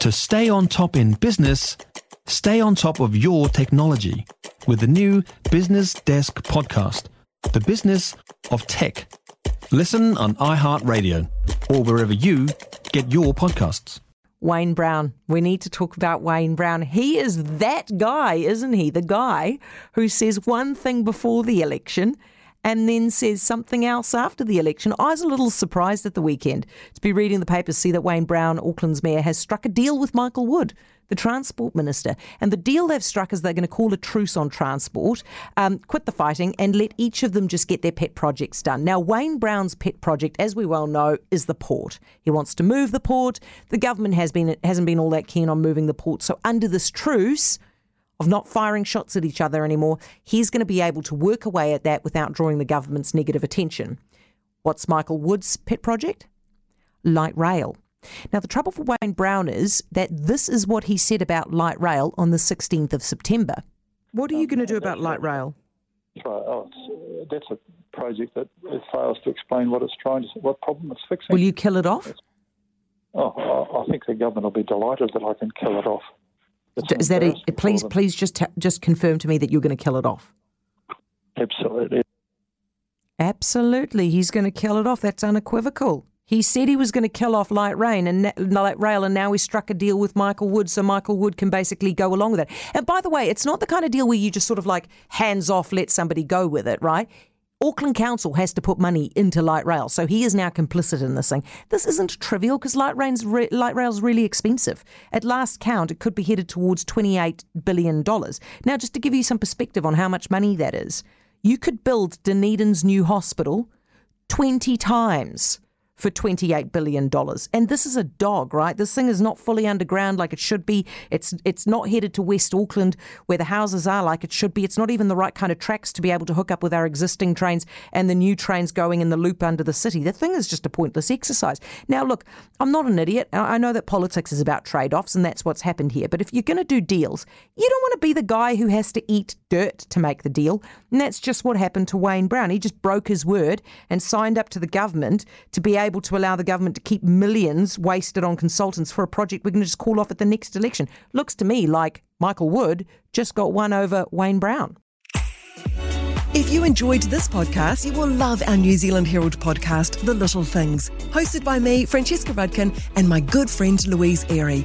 To stay on top in business, stay on top of your technology with the new Business Desk podcast, The Business of Tech. Listen on iHeartRadio or wherever you get your podcasts. Wayne Brown. We need to talk about Wayne Brown. He is that guy, isn't he? The guy who says one thing before the election and then says something else after the election. I was a little surprised at the weekend to be reading the papers, see that Wayne Brown, Auckland's mayor, has struck a deal with Michael Wood, the transport minister. And the deal they've struck is they're going to call a truce on transport, quit the fighting, and let each of them just get their pet projects done. Now, Wayne Brown's pet project, as we well know, is the port. He wants to move the port. The government hasn't been all that keen on moving the port. So under this truce of not firing shots at each other anymore, he's going to be able to work away at that without drawing the government's negative attention. What's Michael Wood's pet project? Light rail. Now, the trouble for Wayne Brown is that this is what he said about light rail on the 16th of September. What are you going to do about light rail? That's a project that it fails to explain what it's trying to, what problem it's fixing. Will you kill it off? Oh, I think the government will be delighted that I can kill it off. Is that a, please just confirm to me that you're going to kill it off. Absolutely, he's going to kill it off. That's unequivocal. He said he was going to kill off light rail, and now he's struck a deal with Michael Wood, so Michael Wood can basically go along with it. And by the way, it's not the kind of deal where you just sort of like hands off, let somebody go with it, right? Auckland Council has to put money into light rail, so he is now complicit in this thing. This isn't trivial because light rail's really expensive. At last count, it could be headed towards $28 billion. Now, just to give you some perspective on how much money that is, you could build Dunedin's new hospital 20 times for $28 billion. And this is a dog, right? This thing is not fully underground like it should be. It's not headed to West Auckland where the houses are like it should be. It's not even the right kind of tracks to be able to hook up with our existing trains and the new trains going in the loop under the city. The thing is just a pointless exercise. Now, look, I'm not an idiot. I know that politics is about trade-offs, and that's what's happened here. But if you're going to do deals, you don't want to be the guy who has to eat dirt to make the deal. And that's just what happened to Wayne Brown. He just broke his word and signed up to the government to be able to allow the government to keep millions wasted on consultants for a project we're going to just call off at the next election. Looks to me like Michael Wood just got one over Wayne Brown. If you enjoyed this podcast, you will love our New Zealand Herald podcast, The Little Things, hosted by me, Francesca Rudkin, and my good friend Louise Ayrey.